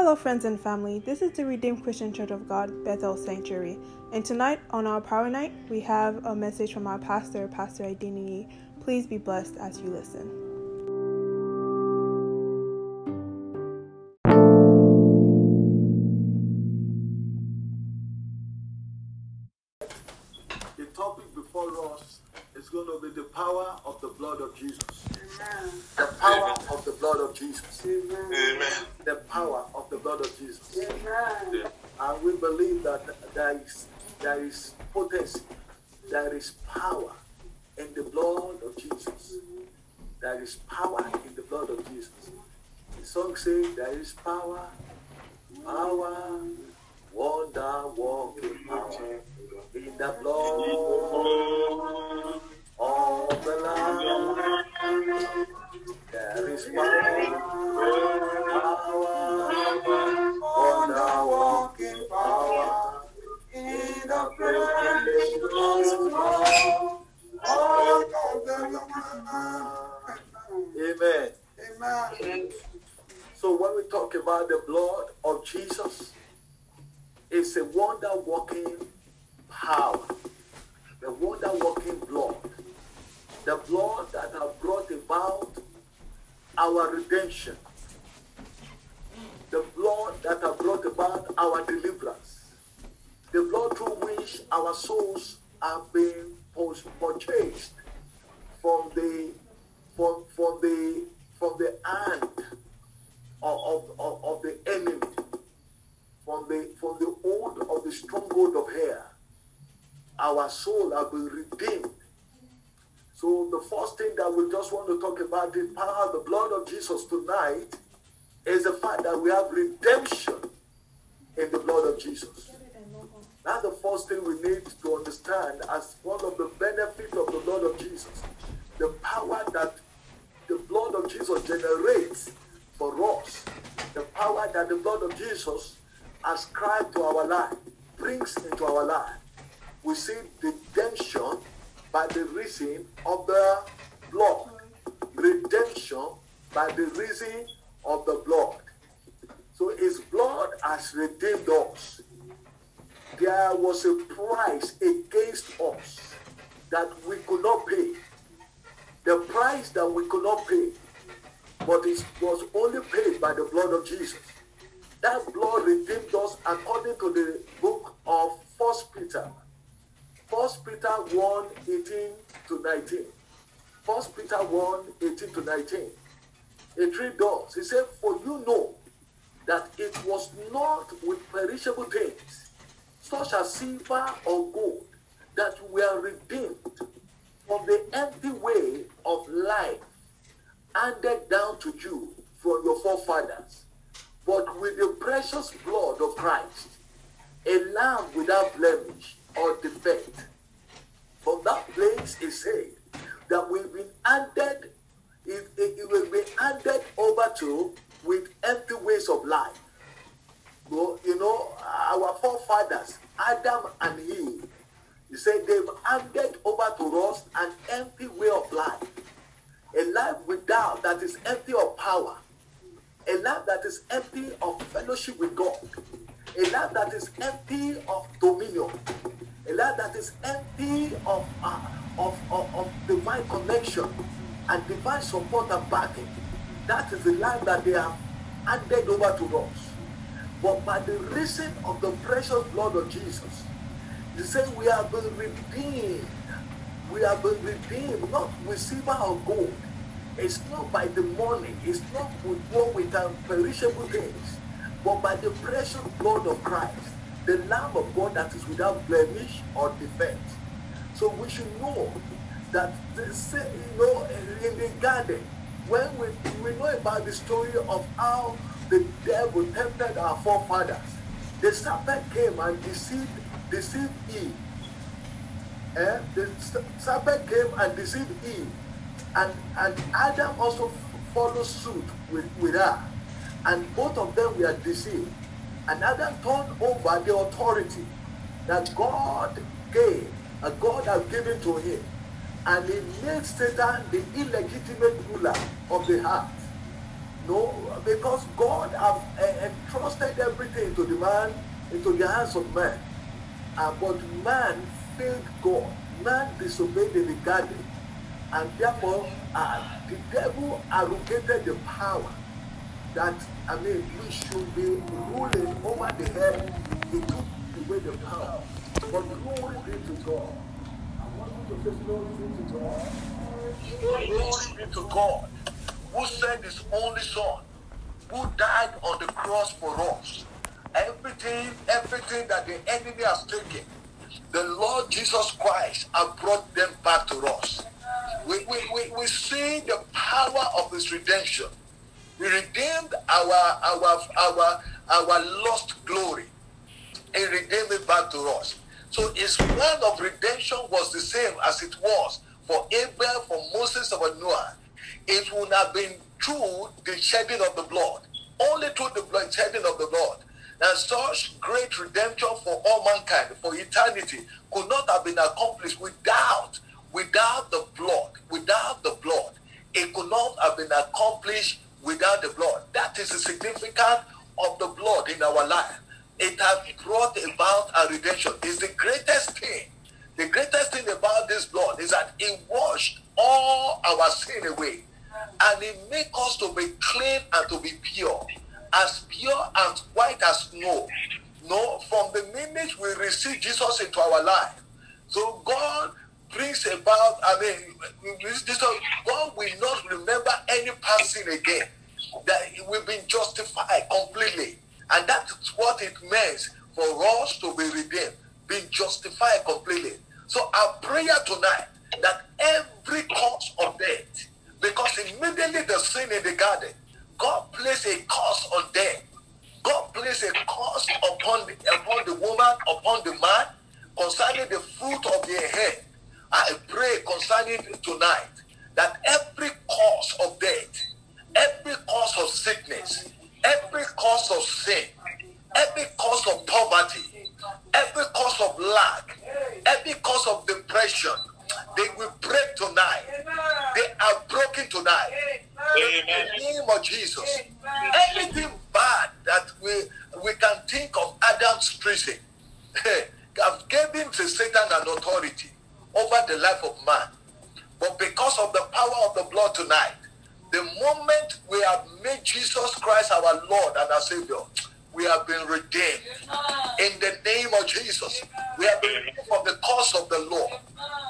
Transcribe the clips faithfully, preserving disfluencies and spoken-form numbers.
Hello friends and family, this is the Redeemed Christian Church of God, Bethel Sanctuary, and tonight on our Power Night, we have a message from our pastor, Pastor Idini. Please be blessed as you listen. The topic before us is going to be the power of the blood of Jesus. Amen. The power Amen. Of the blood of Jesus. Amen. The power of the blood of Jesus. Amen. And we believe that there is, there is potency, there is power in the blood of Jesus. There is power in the blood of Jesus. The song says there is power, power, wonder working power in the blood of the Lamb. There is power, power, wonder working power in the blood of the Lamb. Amen. Amen. So when we talk about the blood of Jesus, it's a wonder-working power, the wonder-working blood, the blood that has brought about our redemption, the blood that has brought about our deliverance, the blood through which our souls have been purchased from the from, from the from the hand of, of, of the enemy. From the from the old of the stronghold of hair, our soul has been redeemed. So the first thing that we just want to talk about the power of the blood of Jesus tonight is the fact that we have redemption in the blood of Jesus. That's the first thing we need to understand as one of the benefits of the blood of Jesus. The power that the blood of Jesus generates for us, the power that the blood of Jesus ascribed to our life, brings into our life. We see redemption by the reason of the blood. Redemption by the reason of the blood. So his blood has redeemed us. There was a price against us that we could not pay. The price that we could not pay, but it was only paid by the blood of Jesus. That blood redeemed us according to the book of First Peter. First Peter one, eighteen to nineteen. First Peter one, eighteen to nineteen. It reads thus. He said, "For you know that it was not with perishable things, such as silver or gold, that we are redeemed from the empty way of life handed down to you from your forefathers, but with the precious blood of Christ, a lamb without blemish or defect." From that place it said that we've been handed, it, it, it will be handed over to with empty ways of life. So, you know, our forefathers, Adam and Eve, he said they've handed over to us an empty way of life, a life without, that is empty of power, a life that is empty of fellowship with God, a life that is empty of dominion, a life that is empty of, uh, of, of, of divine connection and divine support and backing. That is the life that they have handed over to us. But by the reason of the precious blood of Jesus, he said we have been redeemed. We have been redeemed, not with silver or gold. It's not by the money, it's not with what we can perishable things, but by the precious blood of Christ, the Lamb of God that is without blemish or defect. So we should know that, this, you know, in the garden, when we, we know about the story of how the devil tempted our forefathers, the serpent came and deceived, deceived Eve. Eh? The serpent came and deceived Eve. And, and Adam also followed suit with, with her. And both of them were deceived. And Adam turned over the authority that God gave, a God had given to him. And he made Satan the illegitimate ruler of the earth. No, because God have uh, entrusted everything to the man, into the hands of man. Uh, but man failed God. Man disobeyed in the garden. And therefore, uh, the devil arrogated the power that, I mean, we should be ruling over the head. He took away the power. But glory be to God. I want you to say glory be to God. Glory be to God, who sent his only son, who died on the cross for us. Everything, everything that the enemy has taken, the Lord Jesus Christ has brought them back to us. We, we, we, we see the power of his redemption. He redeemed our, our, our, our lost glory. He redeemed it back to us. So his plan of redemption was the same as it was for Abraham, for Moses, for Noah. It would have been through the shedding of the blood, only through the blood, shedding of the blood. And such great redemption for all mankind, for eternity, could not have been accomplished without, without the blood, without the blood. It could not have been accomplished without the blood. That is the significance of the blood in our life. It has brought about a redemption. It's the greatest thing. The greatest thing about this blood is that it washed all our sin away. And it makes us to be clean and to be pure. As pure and white as snow. No, from the minute we receive Jesus into our life. So God brings about, I mean, Jesus, God will not remember any past sin again. That we've been justified completely. And that's what it means for us to be redeemed, being justified completely. So our prayer tonight, that every cause of death, because immediately the sin in the garden, God placed a curse on them. God placed a curse upon the, upon the woman, upon the man, concerning the fruit of their head. I pray concerning tonight, that every cause of death, every cause of sickness, every cause of sin, every cause of poverty, every cause of lack, every cause of depression, they will break tonight. They are broken tonight. In the name of Jesus. Anything bad that we, we can think of Adam's prison, I've given to Satan an authority over the life of man. But because of the power of the blood tonight, the moment we have made Jesus Christ our Lord and our Savior, we have been redeemed. In the name of Jesus, we have been redeemed from the curse of the law.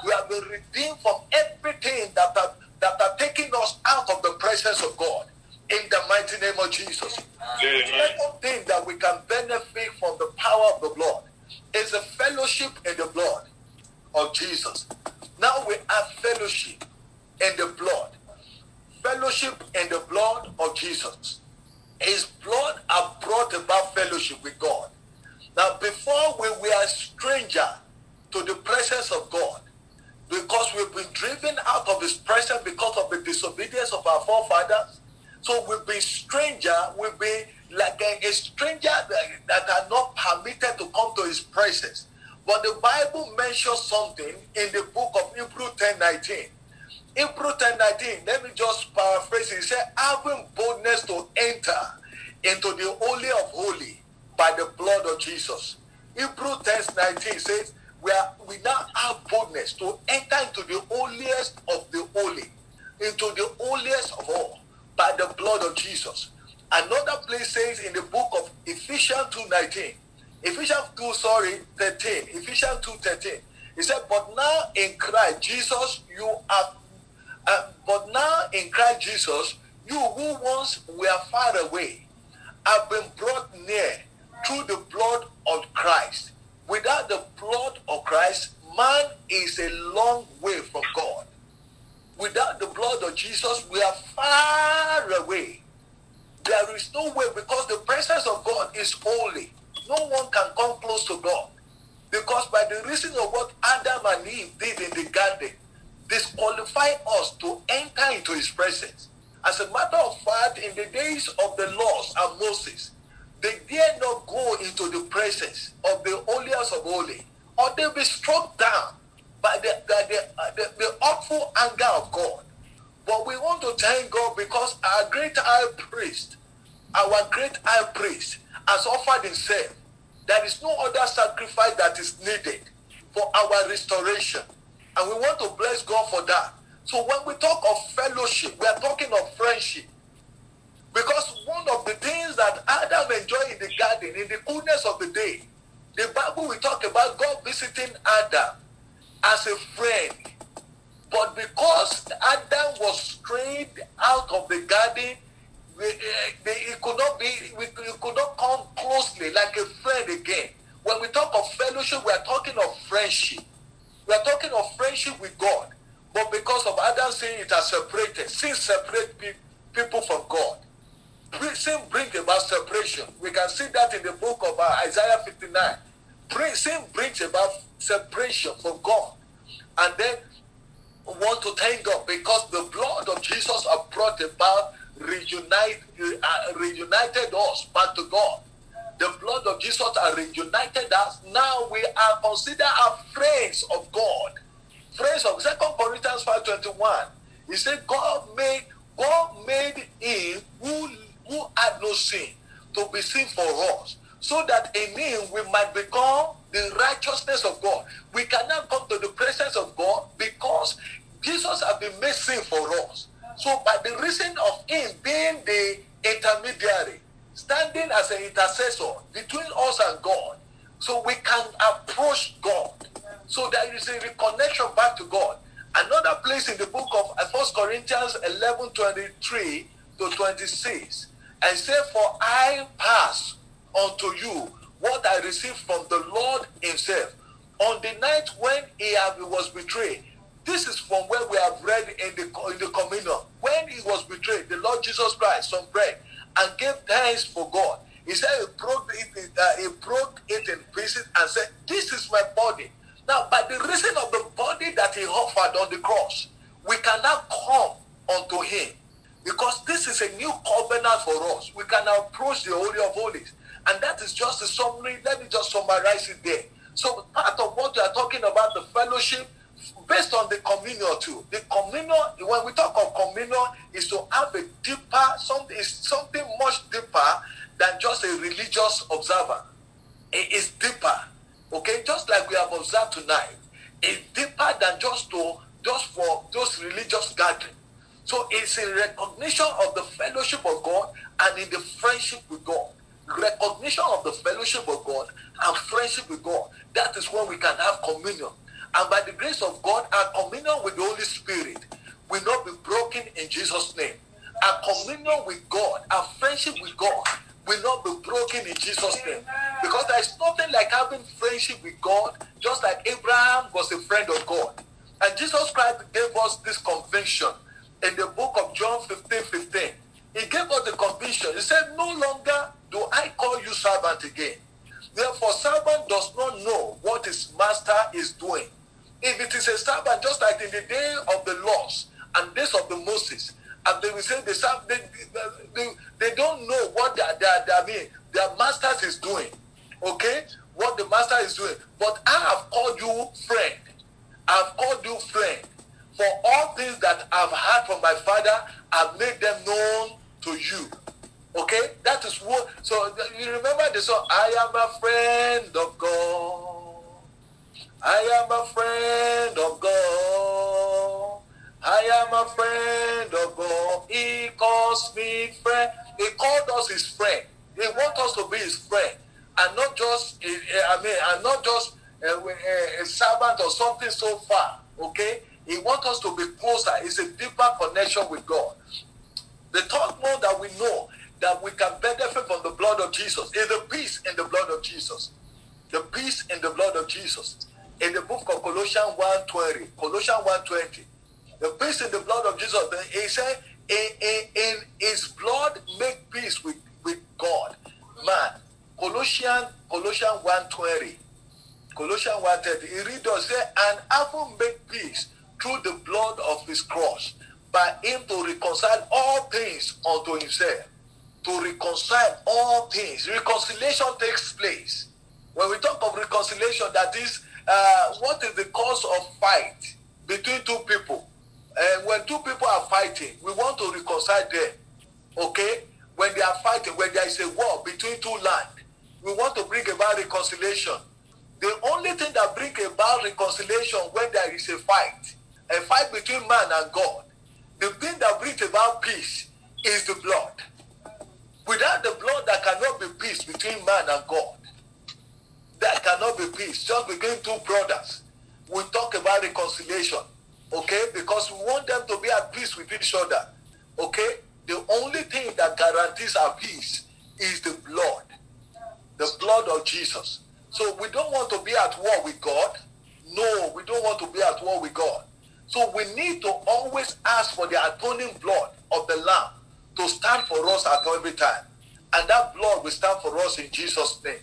We have been redeemed from everything that have, that are taking us out of the presence of God. In the mighty name of Jesus. The second thing that we can benefit from the power of the blood is the fellowship in the blood of Jesus. Now we have fellowship in the blood. Fellowship in the blood of Jesus. His blood has brought about fellowship with God. Now, before we were a stranger to the presence of God, because we've been driven out of his presence because of the disobedience of our forefathers, so we've been stranger, we've been like a, a stranger that, that are not permitted to come to his presence. But the Bible mentions something in the book of Hebrews ten nineteen. Hebrews ten nineteen, let me just paraphrase it. It said, having boldness to enter into the holy of holy by the blood of Jesus. Hebrews ten nineteen says, we, are, we now have boldness to enter into the holiest of the holy, into the holiest of all, by the blood of Jesus. Another place says in the book of Ephesians two nineteen, Ephesians two, sorry, thirteen, Ephesians two thirteen, it said, but now in Christ Jesus, you have, uh, but now in Christ Jesus, you who once were far away, have been brought near through the blood of Christ. Without the blood of Christ, man is a long way from God. Without the blood of Jesus, we are far away. There is no way, because the presence of God is holy. No one can come close to God. Because by the reason of what Adam and Eve did in the garden, disqualify us to enter into his presence. As a matter of fact, in the days of the laws and Moses, they dare not go into the presence of the holiest of holy, or they'll be struck down by the, the, the, the, the awful anger of God. But we want want to thank God because our great high priest, our great high priest has offered himself. There is no other sacrifice that is needed for our restoration. And we want to bless God for that. So when we talk of fellowship, we are talking of friendship. Because one of the things that Adam enjoyed in the garden, in the coolness of the day, the Bible will talk about God visiting Adam as a friend. But because Adam was strayed out of the garden, he could not be, he could not come closely like a friend again. When we talk of fellowship, we are talking of friendship. We are talking of friendship with God. But because of Adam saying it has separated, sin separates people from God. Sin brings about separation. We can see that in the book of Isaiah fifty-nine. Sin brings about separation from God. And then we want to thank God because the blood of Jesus has brought about reunite, uh, reunited us back to God. The blood of Jesus has reunited us. Now we are considered as friends of God. Friends of Second Corinthians five twenty-one. He said God made God made him who who had no sin to be sin for us, so that in him we might become the righteousness of God. We cannot come to the presence of God because Jesus has been made sin for us. So by the reason of him being the intermediary, standing as an intercessor between us and God, so we can approach God. So there is a reconnection back to God. Another place in the book of First Corinthians eleven twenty-three to twenty-six, and say, for I pass unto you what I received from the Lord himself. On the night when he was betrayed, this is from where we have read in the, in the communion. When he was betrayed, the Lord Jesus Christ some bread and gave thanks for God. He said he broke it, uh, he broke it in pieces and said, this is my body. Now, by the reason of the body that he offered on the cross, we cannot come unto him because this is a new covenant for us. We can approach the Holy of Holies. And that is just a summary. Let me just summarize it there. So part of what we are talking about, the fellowship, based on the communion too. The communion, when we talk of communion, is to have a deeper, something, is something much deeper than just a religious observer. It is deeper. Okay, just like we have observed tonight, it's deeper than just to just for those religious gathering. So it's a recognition of the fellowship of God and in the friendship with God. Recognition of the fellowship of God and friendship with God. That is when we can have communion. And by the grace of God, our communion with the Holy Spirit will not be broken in Jesus' name. Our communion with God, our friendship with God, will not be broken in Jesus' name. Because there is nothing like having friendship with God, just like Abraham was a friend of God. And Jesus Christ gave us this conviction in the book of John fifteen fifteen. He gave us the conviction. He said, no longer do I call you servant again. Therefore, servant does not know what his master is doing. If it is a servant, just like in the day of the laws and days of the Moses, and they will say they, serve, they, they, they don't know what their, their, their, mean, their master is doing. Okay? What the master is doing. But I have called you friend. I have called you friend. For all things that I've heard from my Father, I've made them known to you. Okay? That is what... So you remember the song, I am a friend of God. I am a friend of God. I am a friend of God. He calls me friend. He called us his friend. He wants us to be his friend, and not just I mean, and not just a, a, a servant or something so far. Okay, he wants us to be closer. It's a deeper connection with God. The third one that we know that we can benefit from the blood of Jesus is the peace in the blood of Jesus. The peace in the blood of Jesus. In the book of Colossians one twenty, Colossians one twenty. The peace in the blood of Jesus, he said, in, in, in his blood make peace with, with God. Man, Colossians, Colossians one twenty, Colossians one thirty, he read us there, and having made peace through the blood of his cross, by him to reconcile all things unto himself. To reconcile all things. Reconciliation takes place. When we talk of reconciliation, that is, uh, what is the cause of fight between two people? Uh, when two people are fighting, we want to reconcile them. Okay? When they are fighting, when there is a war between two lands, we want to bring about reconciliation. The only thing that brings about reconciliation when there is a fight, a fight between man and God, the thing that brings about peace is the blood. Without the blood, there cannot be peace between man and God. There cannot be peace. Just between two brothers, we talk about reconciliation, okay? Because we want them to be at peace with each other, okay? The only thing that guarantees our peace is the blood, the blood of Jesus. So we don't want to be at war with God. No, we don't want to be at war with God. So we need to always ask for the atoning blood of the Lamb to stand for us at every time. And that blood will stand for us in Jesus' name.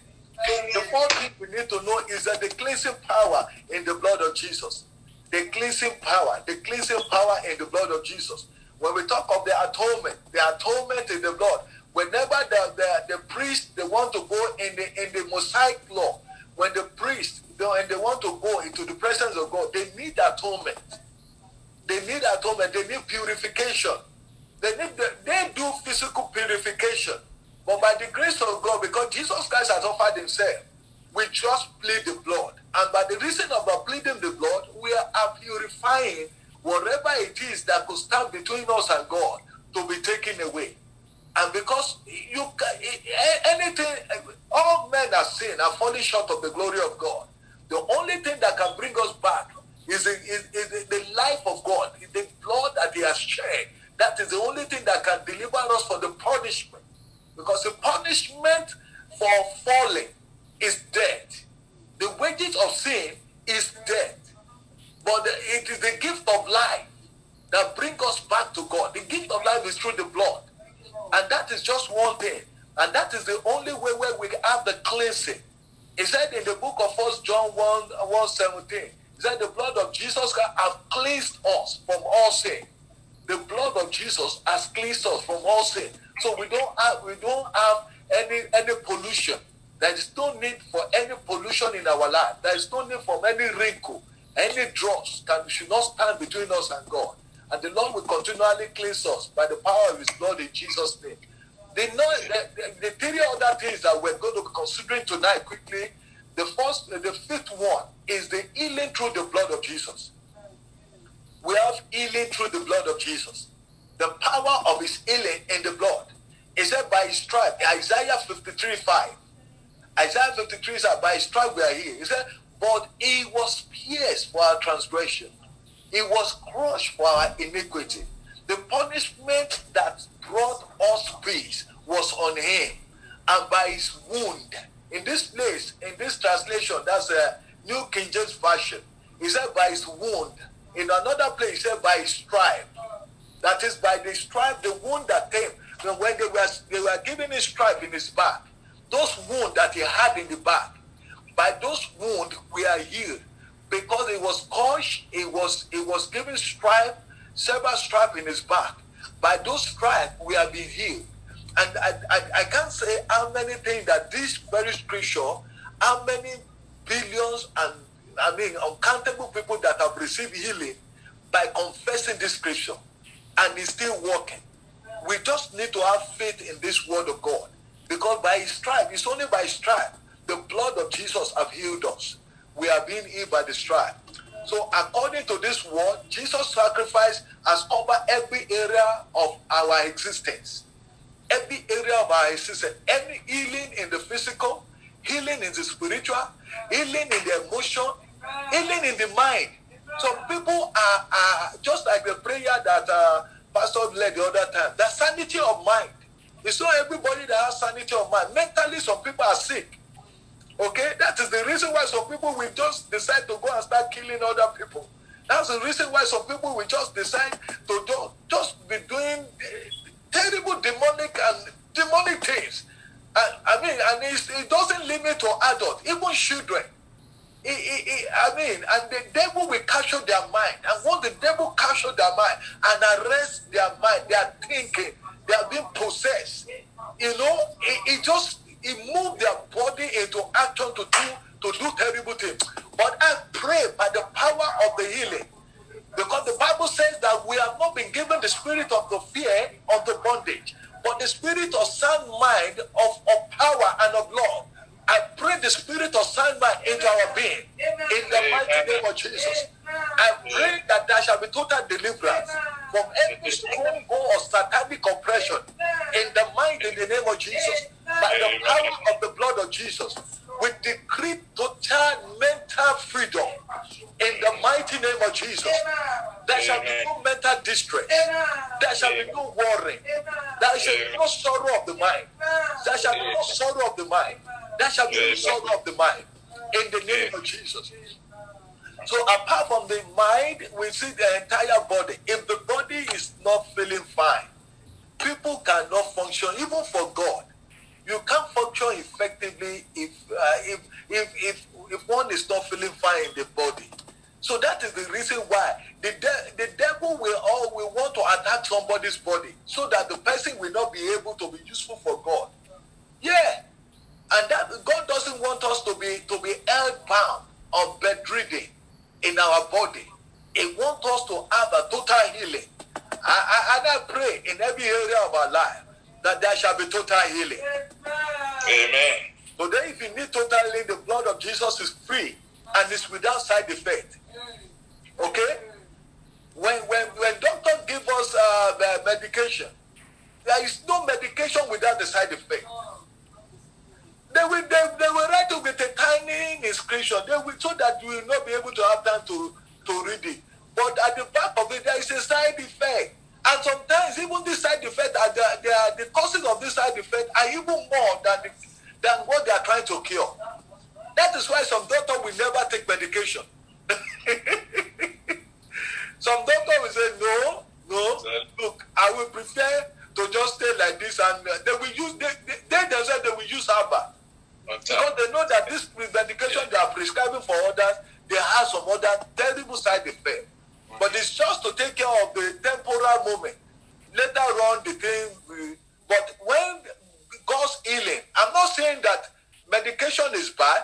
Amen. The fourth thing we need to know is that the cleansing power in the blood of Jesus. The cleansing power, the cleansing power in the blood of Jesus. When we talk of the atonement, the atonement in the blood, whenever the, the, the priest, they want to go in the, in the Mosaic law, when the priest, they, and they want to go into the presence of God, they need atonement. They need atonement. They need purification. They need the, they do physical purification. But by the grace of God, because Jesus Christ has offered himself, we just plead the blood. And by the reason of pleading the blood, we are purifying whatever it is that could stand between us and God to be taken away. And because you anything, all men are sin and falling short of the glory of God. The only thing that can bring us back is the, is, is the life of God, the blood that he has shed. That is the only thing that can deliver us from the punishment. Because the punishment for falling is death. The wages of sin is death. But the, it is the gift of life that brings us back to God. The gift of life is through the blood. And that is just one thing. And that is the only way where we have the cleansing. It said in the book of First John one seventeen, it said the blood of Jesus Christ has cleansed us from all sin. The blood of Jesus has cleansed us from all sin. So we don't have, we don't have any, any pollution. There is no need for any pollution in our life. There is no need for any wrinkle. Any dross can, should not stand between us and God. And the Lord will continually cleanse us by the power of his blood in Jesus' name. The, the, the three other things that we're going to be considering tonight quickly, the first, the fifth one is the healing through the blood of Jesus. We have healing through the blood of Jesus. The power of his healing in the blood. It said by his stripes, Isaiah fifty-three five. Isaiah fifty-three said, by his stripes we are healed. It said, but he was pierced for our transgression. He was crushed for our iniquity. The punishment that brought us peace was on him, and by his wound. In this place, in this translation, that's a New King James Version. He said by his wound. In another place, he said by his stripe. That is by the stripe, the wound that came. When they were, they were giving his stripe in his back, those wounds that he had in the back, by those wounds we are healed. Because it was crushed, it was it was given stripe, several stripe in his back. By those stripe, we have been healed. And I, I, I can't say how many things that this very scripture, how many billions and I mean uncountable people that have received healing by confessing this scripture, and it's still working. We just need to have faith in this word of God, because by his stripe, it's only by his stripe the blood of Jesus have healed us. We are being healed by the stripe. So according to this word, Jesus' sacrifice has covered every area of our existence. Every area of our existence. Any healing in the physical, healing in the spiritual, healing in the emotion, healing in the mind. Some people are, are just like the prayer that uh, Pastor led the other time, the sanity of mind. It's not everybody that has sanity of mind. Mentally, some people are sick. Okay, that is the reason why some people will just decide to go and start killing other people. That's the reason why some people will just decide to do, just be doing terrible demonic and demonic things. And, I mean, and it's, it doesn't limit to adults, even children. It, it, it, I mean, and the devil will capture their mind. And once the devil captures their mind and arrests their mind, they are thinking, they are being possessed. You know, it, it just... It moved their body into action to do, to do terrible things. But I pray by the power of the healing, Because the Bible says that we have not been given the spirit of the fear of the bondage, but the spirit of sound mind, of, of power, and of love. I pray the spirit of sound mind into our being, in the mighty name of Jesus. I pray that there shall be total deliverance from every stronghold of satanic oppression, in the mighty name of Jesus. By the power of the blood of Jesus, we decree total mental freedom, in the mighty name of Jesus. There shall be no mental distress. There shall be no worry. There shall be no sorrow of the mind. There shall be no sorrow of the mind. There shall be no sorrow of the mind, in the name of Jesus. So apart from the mind, we see the entire body. If the body is not feeling fine, people cannot function, even for God. You can't function effectively if, uh, if, if, if, if one is not feeling fine in the body. So that is the reason why the, de- the devil will, all, will want to attack somebody's body so that the person will not be able to be useful for God. Yeah. And that God doesn't want us to be, to be held bound or bedridden in our body. He wants us to have a total healing. I, I, and I pray in every area of our life that there shall be total healing. Amen. Today, if you need total healing, the blood of Jesus is free and it's without side effect. Okay? When when when doctors give us uh, the medication, there is no medication without the side effect. They will, they, they will write it with a tiny inscription. They will, so that you will not be able to have time to, to read it. But at the back of it, there is a side effect. And sometimes even the side effect, are the, they are, the causes of this side effect are even more than, the, than what they are trying to cure. That is why some doctors will never take medication. Some doctors will say, no, no, look, I will prefer to just stay like this. And they will use, they, they, they themselves, they will use herbal. Because they know that this medication they are prescribing for others, they have some other terrible side effects. But it's just to take care of the temporal moment. Later on, the thing. But when God's healing, I'm not saying that medication is bad.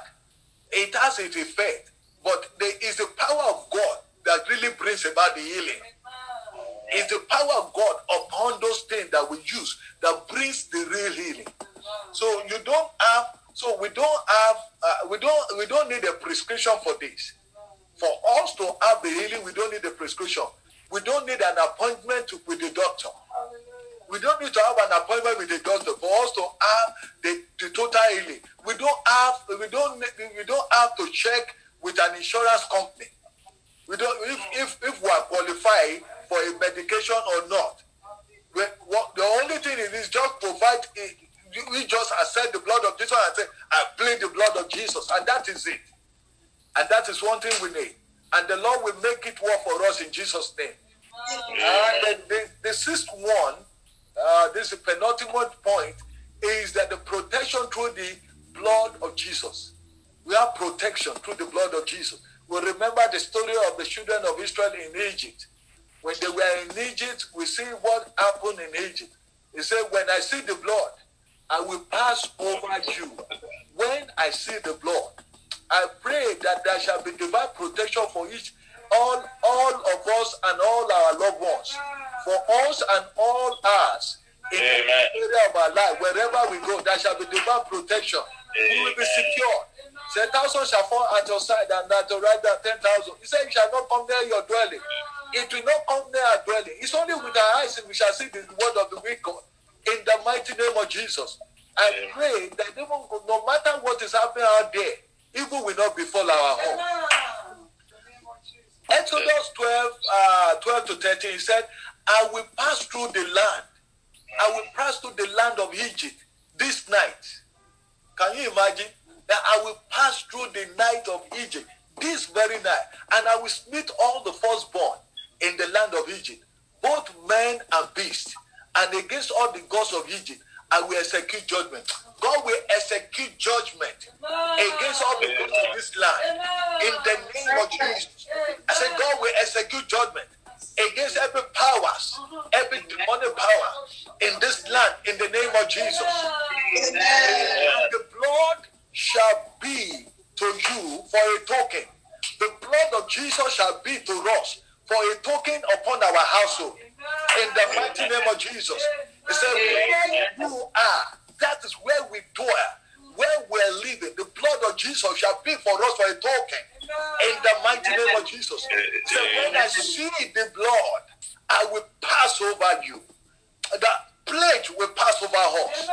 It has its effect. But there is the power of God that really brings about the healing. It's the power of God upon those things that we use that brings the real healing. So you don't have. So we don't have, uh, we don't, we don't need a prescription for this. For us to have the healing, we don't need a prescription. We don't need an appointment to, with the doctor. We don't need to have an appointment with the doctor for us to have the, the total healing. We don't have, we don't, we don't have to check with an insurance company. We don't, if if, if we are qualified for a medication or not. We, what, the only thing is, is just provide a, we just accept the blood of Jesus and say, I plead the blood of Jesus. And that is it. And that is one thing we need. And the Lord will make it work for us in Jesus' name. Wow. And the, the, the sixth one, uh, this is the penultimate point, is that the protection through the blood of Jesus. We have protection through the blood of Jesus. We remember the story of the children of Israel in Egypt. When they were in Egypt, we see what happened in Egypt. He said, when I see the blood, I will pass over you. When I see the blood, I pray that there shall be divine protection for each, all, all of us and all our loved ones, for us and all us in Amen. The area of our life. Wherever we go, there shall be divine protection. Amen. You will be secure. Ten thousand shall fall at your side, and at your right hand ten thousand. He said, "You shall not come near your dwelling. It will not come near our dwelling." It's only with our eyes that we shall see the word of the wicked. In the mighty name of Jesus, I Amen. Pray that even no matter what is happening out there, evil will not befall our home. Exodus twelve, uh, twelve to thirteen, he said, I will pass through the land. I will pass through the land of Egypt this night. Can you imagine? That I will pass through the night of Egypt this very night, and I will smite all the firstborn in the land of Egypt, both men and beasts. And against all the gods of Egypt, I will execute judgment. God will execute judgment against all the gods of this land. In the name of Jesus. I said, God will execute judgment against every powers, every demonic power in this land, in the name of Jesus. And the blood shall be to you for a token. The blood of Jesus shall be to us for a token upon our household. In the mighty name of Jesus. He said, where you are, that is where we dwell, where we're living. The blood of Jesus shall be for us for a token. In the mighty name of Jesus. He said, when I see the blood, I will pass over you. That pledge will pass over us.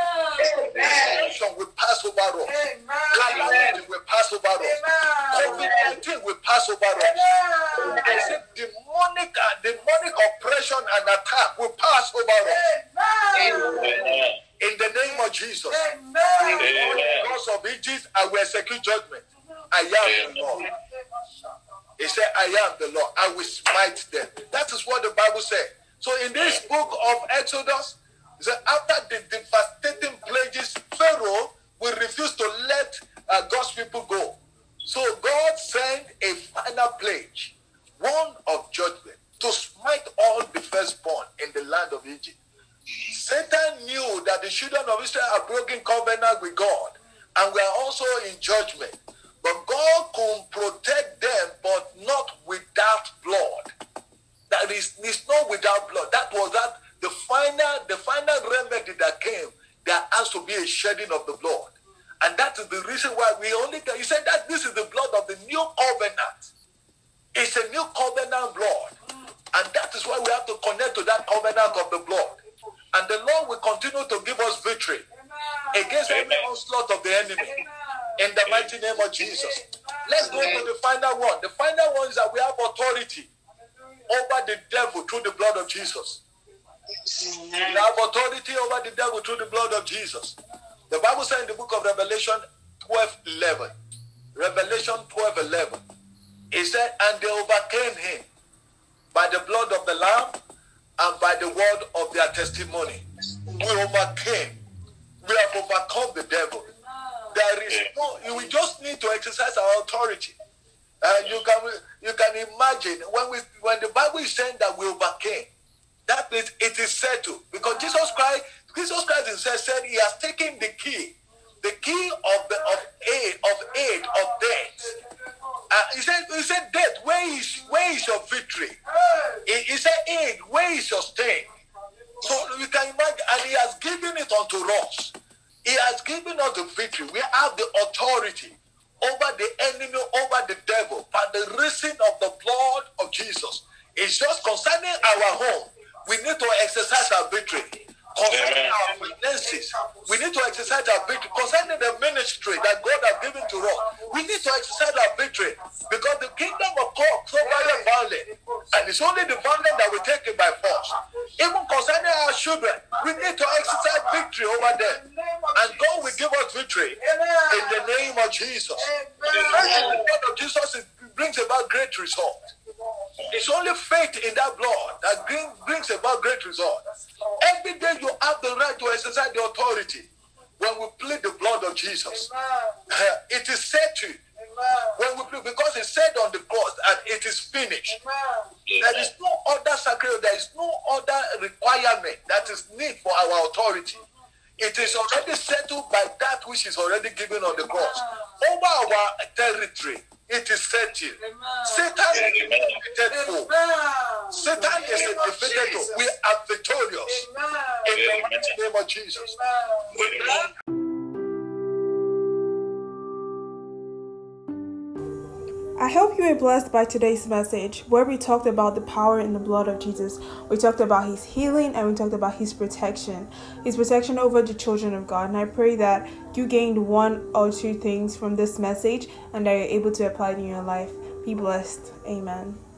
Destruction will pass over us. Calamity will pass over us. COVID nineteen will pass over us. I said, demonic, demonic oppression and attack will pass over us. In the name of Jesus. Because of Egypt, I will execute judgment. I am the Lord. He said, I am the Lord. I will smite them. That is what the Bible said. So in this book of Exodus, it said after the devastating plagues, Pharaoh will refuse to let uh, God's people go. So God sent a final plague, one of judgment, to smite all the firstborn in the land of Egypt. Satan knew that the children of Israel are broken covenant with God, and we are also in judgment. But God could protect them, but not without blood. That is, it's not without blood. That was that the final, the final remedy that came. There has to be a shedding of the blood, and that is the reason why we only. He said that this is the blood of the new covenant. It's a new covenant blood, and that is why we have to connect to that covenant of the blood. And the Lord will continue to give us victory against every onslaught of the enemy. In the mighty name of Jesus, let's go to the final one. The final one is that we have authority over the devil through the blood of Jesus. We have authority over the devil through the blood of Jesus. The Bible says in the book of Revelation twelve eleven, Revelation twelve eleven, it said, and they overcame him by the blood of the Lamb and by the word of their testimony. We overcame. We have overcome the devil. There is no. We just need to exercise our authority. Uh, you can you can imagine when we when the Bible is saying that we overcame, that means it is settled, because Jesus Christ Jesus Christ himself said he has taken the key, the key of the of aid of aid of death. Uh, he said he said death, where is where is your victory? He, he said aid, where is your sting? So you can imagine, and he has given it unto us. He has given us the victory. We have the authority over the enemy, over the devil, by the reason of the blood of Jesus. It's just concerning our home. We need to exercise our victory. Concerning our finances, we need to exercise our victory. Concerning the ministry that God has given to us, we need to exercise our victory, because the kingdom of God is so very violent, and it's only the violent that will take it by force. Even concerning our children, we need to exercise victory over them, and God will give us victory in the name of Jesus. The blood of Jesus brings about great result. It's only faith in that blood that brings about great result. Every day you have the right to exercise the authority when we plead the blood of Jesus. Amen. It is said to when we plead, because it said on the cross and it is finished. Amen. There is no other sacrament, there is no other requirement that is need for our authority. It is already settled by that which is already given on the cross. Over our territory, it is settled. Satan is a defeated foe. Satan is a defeated foe. We are victorious. In the mighty name of Jesus. I hope you were blessed by today's message, where we talked about the power in the blood of Jesus. We talked about his healing, and we talked about his protection, his protection over the children of God. And I pray that you gained one or two things from this message and that you're able to apply it in your life. Be blessed. Amen.